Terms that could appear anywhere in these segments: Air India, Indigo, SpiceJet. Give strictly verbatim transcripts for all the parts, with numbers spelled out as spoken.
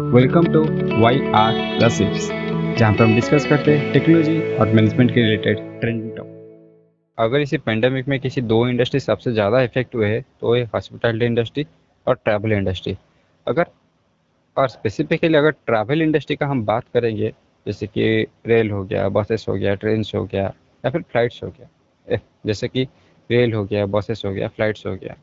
Welcome to Y R the ships, जहाँ पर हम डिस्कस करते हैं टेक्नोलॉजी और मैनेजमेंट के रिलेटेड ट्रेंडिंग टॉपिक। अगर इसी पेंडेमिक में किसी दो इंडस्ट्री सबसे ज़्यादा इफेक्ट हुए हैं तो ये हॉस्पिटैलिटी इंडस्ट्री और ट्रैवल इंडस्ट्री। अगर और स्पेसिफिकली अगर ट्रैवल इंडस्ट्री का हम बात करेंगे, जैसे कि रेल हो गया, बसेस हो गया, ट्रेन हो गया या फिर फ्लाइट्स हो गया, जैसे कि रेल हो गया, बसेस हो गया, फ्लाइट्स हो गया,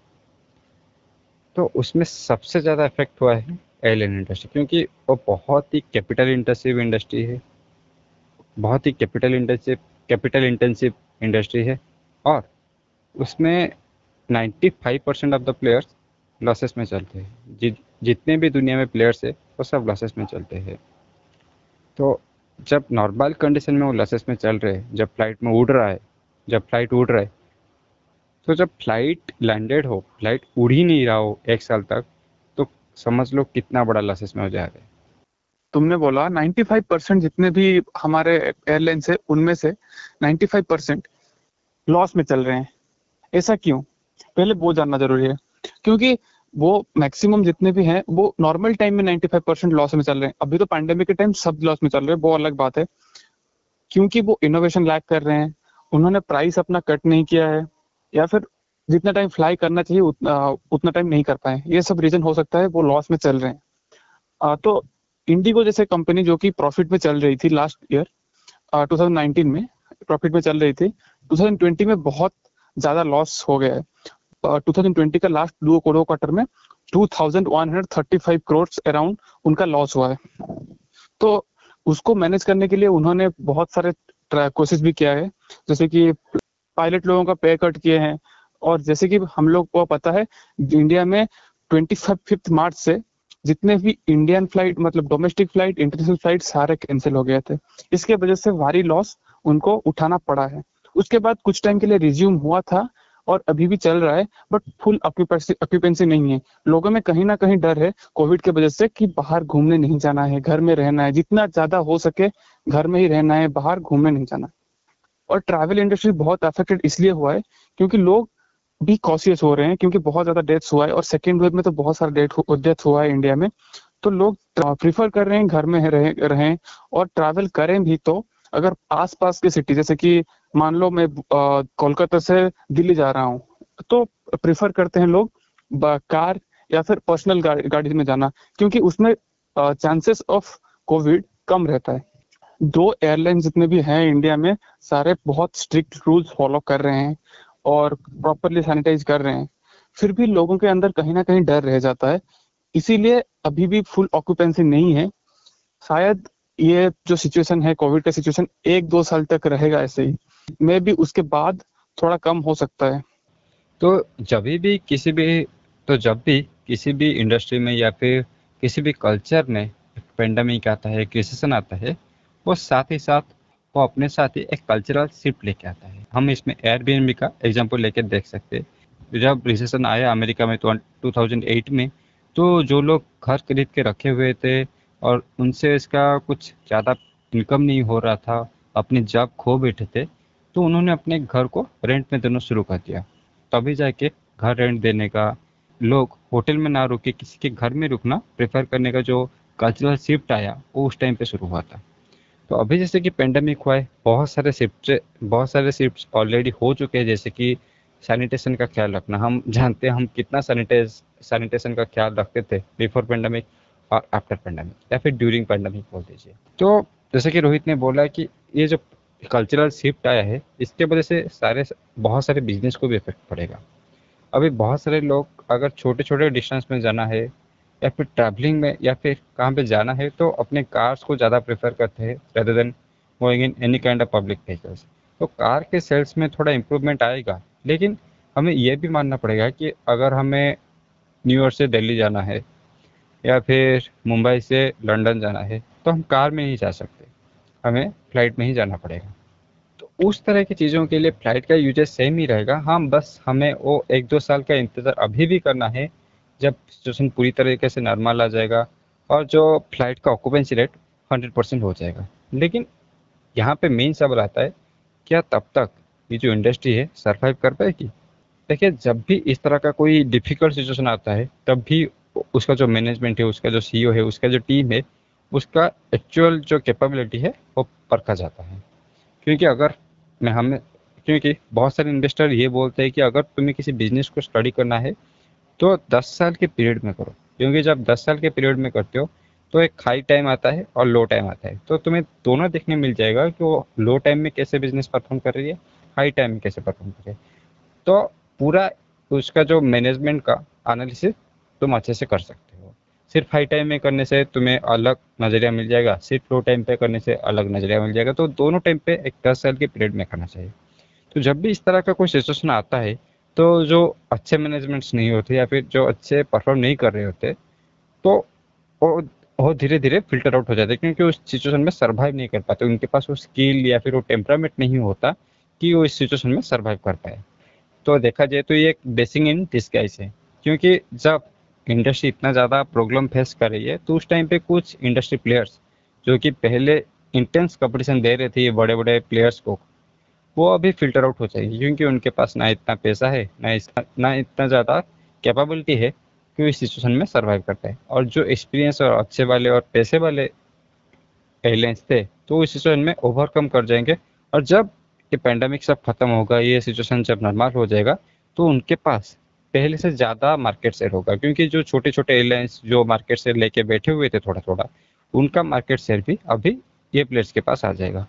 तो उसमें सबसे ज़्यादा इफेक्ट हुआ है एयरलाइन इंडस्ट्री, क्योंकि वो बहुत ही कैपिटल इंटेंसिव इंडस्ट्री है, बहुत ही capital intensive capital intensive industry है और उसमें ninety five percent of the players losses में चलते हैं। जि, जितने भी दुनिया में प्लेयर्स है वो सब लॉसेस में चलते हैं। तो जब नॉर्मल कंडीशन में वो लॉसेस में चल रहे हैं, जब फ्लाइट में उड़ रहा है जब फ्लाइट उड़ रहा है तो जब फ्लाइट लैंडेड हो, फ्लाइट उड़ ही नहीं रहा हो एक साल तक, तो समझ लो कितना बड़ा लॉसेस में हो जाएगा। तुमने बोला नाइन्टी फाइव परसेंट जितने भी हमारे एयरलाइन है उनमें से नाइन्टी फाइव परसेंट लॉस में चल रहे हैं। ऐसा क्यों, पहले वो जानना जरूरी है, क्योंकि वो मैक्सिमम जितने भी हैं वो नॉर्मल टाइम में नाइन्टी फाइव परसेंट लॉस में चल रहे हैं। अभी तो पैंडेमिक के टाइम सब लॉस में चल रहे हैं, वो अलग बात है, क्योंकि वो इनोवेशन लैक कर रहे हैं, उन्होंने प्राइस अपना कट नहीं किया है या फिर जितना टाइम फ्लाई करना चाहिए उतना उतना टाइम नहीं कर पाए। ये सब रीजन हो सकता है वो लॉस में चल रहे हैं। आ, तो इंडिगो जैसे कंपनी जो कि प्रॉफिट में चल रही थी last year two thousand nineteen में प्रॉफिट में चल रही थी, टू थाउजेंड ट्वेंटी में बहुत ज़्यादा लॉस हो गया है। आ, टू थाउजेंड ट्वेंटी का लास्ट दो करोड़ क्वार्टर में two thousand one hundred thirty five crore around उनका लॉस हुआ है। तो उसको मैनेज करने के लिए उन्होंने बहुत सारे कोशिश भी किया है, जैसे कि पायलट लोगों का पे कट किए हैं, और जैसे कि हम लोग को पता है इंडिया में ट्वेंटी फाइव मार्च से जितने भी इंडियन फ्लाइट मतलब डोमेस्टिक फ्लाइट, इंटरनेशनल फ्लाइट सारे कैंसिल हो गए थे। इसके वजह से भारी लॉस उनको उठाना पड़ा है। उसके बाद कुछ टाइम के लिए रिज्यूम हुआ था और अभी भी चल रहा है, बट फुल ऑक्यूपेंसी नहीं है। लोगों में कहीं ना कहीं डर है कोविड के वजह से कि बाहर घूमने नहीं जाना है, घर में रहना है, जितना ज्यादा हो सके घर में ही रहना है, बाहर घूमने नहीं जाना। और ट्रैवल इंडस्ट्री बहुत अफेक्टेड इसलिए हुआ है क्योंकि लोग भी कॉशियस हो रहे हैं, क्योंकि बहुत ज्यादा डेथ्स हुआ है और सेकेंड वेव में तो बहुत सारा डेथ डेथ हुआ है इंडिया में। तो लोग प्रीफर कर रहे हैं घर में रहें, और ट्रैवल करें भी तो अगर आसपास के सिटी, जैसे कि मान लो मैं कोलकाता से दिल्ली जा रहा हूँ, तो प्रीफर करते हैं लोग कार या फिर पर्सनल गाड़ी में जाना, क्योंकि उसमें चांसेस ऑफ कोविड कम रहता है। दो एयरलाइन जितने भी हैं इंडिया में सारे बहुत स्ट्रिक्ट रूल्स फॉलो कर रहे हैं और प्रॉपरली सैनिटाइज कर रहे हैं, फिर भी लोगों के अंदर कहीं ना कहीं डर रह जाता है, इसीलिए अभी भी फुल ऑक्यूपेंसी नहीं है। शायद ये जो सिचुएशन है कोविड का सिचुएशन एक दो साल तक रहेगा ऐसे ही, मे बी उसके बाद थोड़ा कम हो सकता है। तो जब भी किसी भी तो जब भी किसी भी इंडस्ट्री में या फिर किसी भी कल्चर में पेंडेमिक आता है, रिसेशन आता है, वो साथ ही साथ वो अपने साथ ही एक कल्चरल शिफ्ट लेके आता है। हम इसमें एयरबीएनबी का एग्जांपल लेके देख सकते हैं। जब रिसेशन आया अमेरिका में टू थाउजेंड एट में, तो जो लोग घर खरीद के रखे हुए थे और उनसे इसका कुछ ज़्यादा इनकम नहीं हो रहा था, अपनी जॉब खो बैठे थे, तो उन्होंने अपने घर को रेंट में देना शुरू कर दिया। तभी जाके घर रेंट देने का, लोग होटल में ना रुके किसी के घर में रुकना प्रेफर करने का जो कल्चरल शिफ्ट आया वो उस टाइम पर शुरू हुआ था। तो अभी जैसे कि पेंडेमिक हुआ है, बहुत सारे शिफ्ट बहुत सारे शिफ्ट ऑलरेडी हो चुके हैं, जैसे कि सैनिटेशन का ख्याल रखना। हम जानते हैं हम कितना सैनिटाइज सैनिटेशन का ख्याल रखते थे बिफोर पेंडेमिक और आफ्टर पेंडेमिक या फिर ड्यूरिंग पेंडेमिक बोल दीजिए। तो जैसे कि रोहित ने बोला कि ये जो कल्चरल शिफ्ट आया है इसके वजह से सारे बहुत सारे बिजनेस को भी इफेक्ट पड़ेगा। अभी बहुत सारे लोग अगर छोटे छोटे डिस्टेंस में जाना है या फिर ट्रैवलिंग में या फिर कहाँ पे जाना है तो अपने कार्स को ज़्यादा प्रेफर करते हैं rather than going in any kind of public vehicles. तो कार के सेल्स में थोड़ा इम्प्रूवमेंट आएगा, लेकिन हमें यह भी मानना पड़ेगा कि अगर हमें न्यूयॉर्क से दिल्ली जाना है या फिर मुंबई से लंदन जाना है तो हम कार में नहीं जा सकते, हमें फ्लाइट में ही जाना पड़ेगा। तो उस तरह की चीज़ों के लिए फ्लाइट का यूजेज सेम ही रहेगा। हम बस हमें वो एक दो साल का इंतज़ार अभी भी करना है जब सिचुएशन पूरी तरीके से नॉर्मल आ जाएगा और जो फ्लाइट का ऑक्यूपेंसी रेट हंड्रेड परसेंट हो जाएगा। लेकिन यहाँ पे मेन सवाल आता है, क्या तब तक ये जो इंडस्ट्री है सरवाइव कर पाएगी? देखिए, जब भी इस तरह का कोई डिफ़िकल्ट सिचुएशन आता है तब भी उसका जो मैनेजमेंट है, उसका जो सीईओ है, उसका जो टीम है, उसका एक्चुअल जो कैपेबिलिटी है वो परखा जाता है। क्योंकि अगर मैं हम क्योंकि बहुत सारे इन्वेस्टर ये बोलते हैं कि अगर तुम्हें किसी बिजनेस को स्टडी करना है तो दस साल के पीरियड में करो, क्योंकि जब दस साल के पीरियड में करते हो तो एक हाई टाइम आता है और लो टाइम आता है, तो तुम्हें दोनों देखने मिल जाएगा कि वो लो टाइम में कैसे बिजनेस परफॉर्म कर रही है, हाई टाइम में कैसे परफॉर्म कर रही है। तो पूरा उसका जो मैनेजमेंट का एनालिसिस तुम अच्छे से कर सकते हो। सिर्फ हाई टाइम में करने से तुम्हें अलग नज़रिया मिल जाएगा, सिर्फ लो टाइम पे करने से अलग नज़रिया मिल जाएगा। तो दोनों टाइम पे एक दस साल के पीरियड में करना चाहिए। तो जब भी इस तरह का कोई सिचुएशन आता है तो जो अच्छे मैनेजमेंट्स नहीं होते या फिर जो अच्छे परफॉर्म नहीं कर रहे होते तो वो धीरे धीरे फिल्टर आउट हो जाते हैं, क्योंकि उस सिचुएशन में सर्वाइव नहीं कर पाते। उनके पास वो स्किल या फिर वो टेम्परामेंट नहीं होता कि वो इस सिचुएशन में सर्वाइव कर पाए। तो देखा जाए तो ये एक ब्लेसिंग इन डिस्गाइज है, क्योंकि जब इंडस्ट्री इतना ज़्यादा प्रॉब्लम फेस कर रही है तो उस टाइम पे कुछ इंडस्ट्री प्लेयर्स जो कि पहले इंटेंस कंपटीशन दे रहे थे बड़े बड़े प्लेयर्स को, वो अभी फिल्टर आउट हो जाएंगे, क्योंकि उनके पास ना इतना पैसा है, ना इतना ना इतना ज़्यादा कैपेबिलिटी है कि इस सिचुएशन में सर्वाइव करता है। और जो एक्सपीरियंस और अच्छे वाले और पैसे वाले एयरलाइंस थे तो इस सिचुएशन में ओवरकम कर जाएंगे। और जब ये पैंडमिक सब खत्म होगा, ये सिचुएशन जब नॉर्मल हो जाएगा, तो उनके पास पहले से ज़्यादा मार्केट शेयर होगा, क्योंकि जो छोटे छोटे एयरलाइंस जो मार्केट शेयर लेके बैठे हुए थे थोड़ा थोड़ा, उनका मार्केट शेयर भी अभी ये प्लेयर्स के पास आ जाएगा।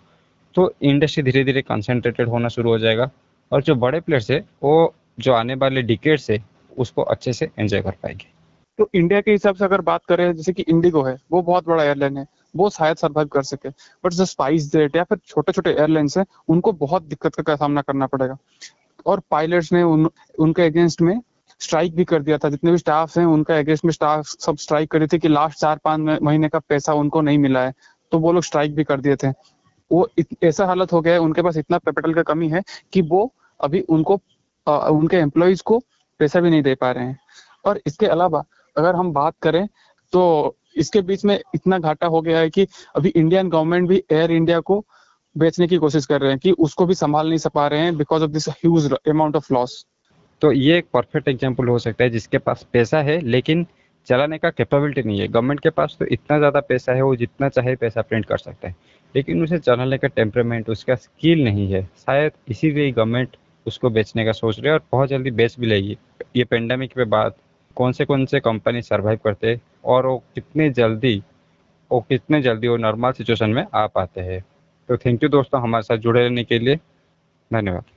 तो इंडस्ट्री धीरे धीरे कंसंट्रेटेड होना शुरू हो जाएगा और जो बड़े प्लेयर्स है वो जो आने वाले डिकेड से उसको अच्छे से एंजॉय कर पाएंगे। तो इंडिया के हिसाब से अगर बात करें, जैसे कि इंडिगो है, वो बहुत बड़ा एयरलाइन है, वो शायद सर्वाइव कर सके, बट जो स्पाइस जेट या फिर छोटे छोटे एयरलाइंस हैं उनको बहुत दिक्कत का सामना करना पड़ेगा। और पायलट्स ने उन, उनके अगेंस्ट में स्ट्राइक भी कर दिया था, जितने भी स्टाफ हैं उनका अगेंस्ट में स्टाफ सब स्ट्राइक करी थी कि लास्ट चार पाँच महीने का पैसा उनको नहीं मिला है, तो वो लोग स्ट्राइक भी कर दिए थे। वो ऐसा हालत हो गया है, उनके पास इतना कैपिटल का कमी है कि वो अभी उनको आ, उनके एम्प्लॉयज को पैसा भी नहीं दे पा रहे हैं। और इसके अलावा अगर हम बात करें तो इसके बीच में इतना घाटा हो गया है कि अभी इंडियन गवर्नमेंट भी एयर इंडिया को बेचने की कोशिश कर रहे हैं, कि उसको भी संभाल नहीं पा रहे हैं because of this huge amount of loss. तो ये एक परफेक्ट एग्जाम्पल हो सकता है जिसके पास पैसा है लेकिन चलाने का कैपेबिलिटी नहीं है। गवर्नमेंट के पास तो इतना ज़्यादा पैसा है, वो जितना चाहे पैसा प्रिंट कर सकता है, लेकिन उसे चलाने का टेम्परामेंट, उसका स्किल नहीं है। शायद इसीलिए गवर्नमेंट उसको बेचने का सोच रहे हैं और बहुत जल्दी बेच भी लेगी। ये पेंडेमिक के बाद कौन से कौन से कंपनी सर्वाइव करते हैं और वो कितने जल्दी वो कितने जल्दी वो नॉर्मल सिचुएशन में आ पाते हैं। तो थैंक यू दोस्तों हमारे साथ जुड़े रहने के लिए, धन्यवाद।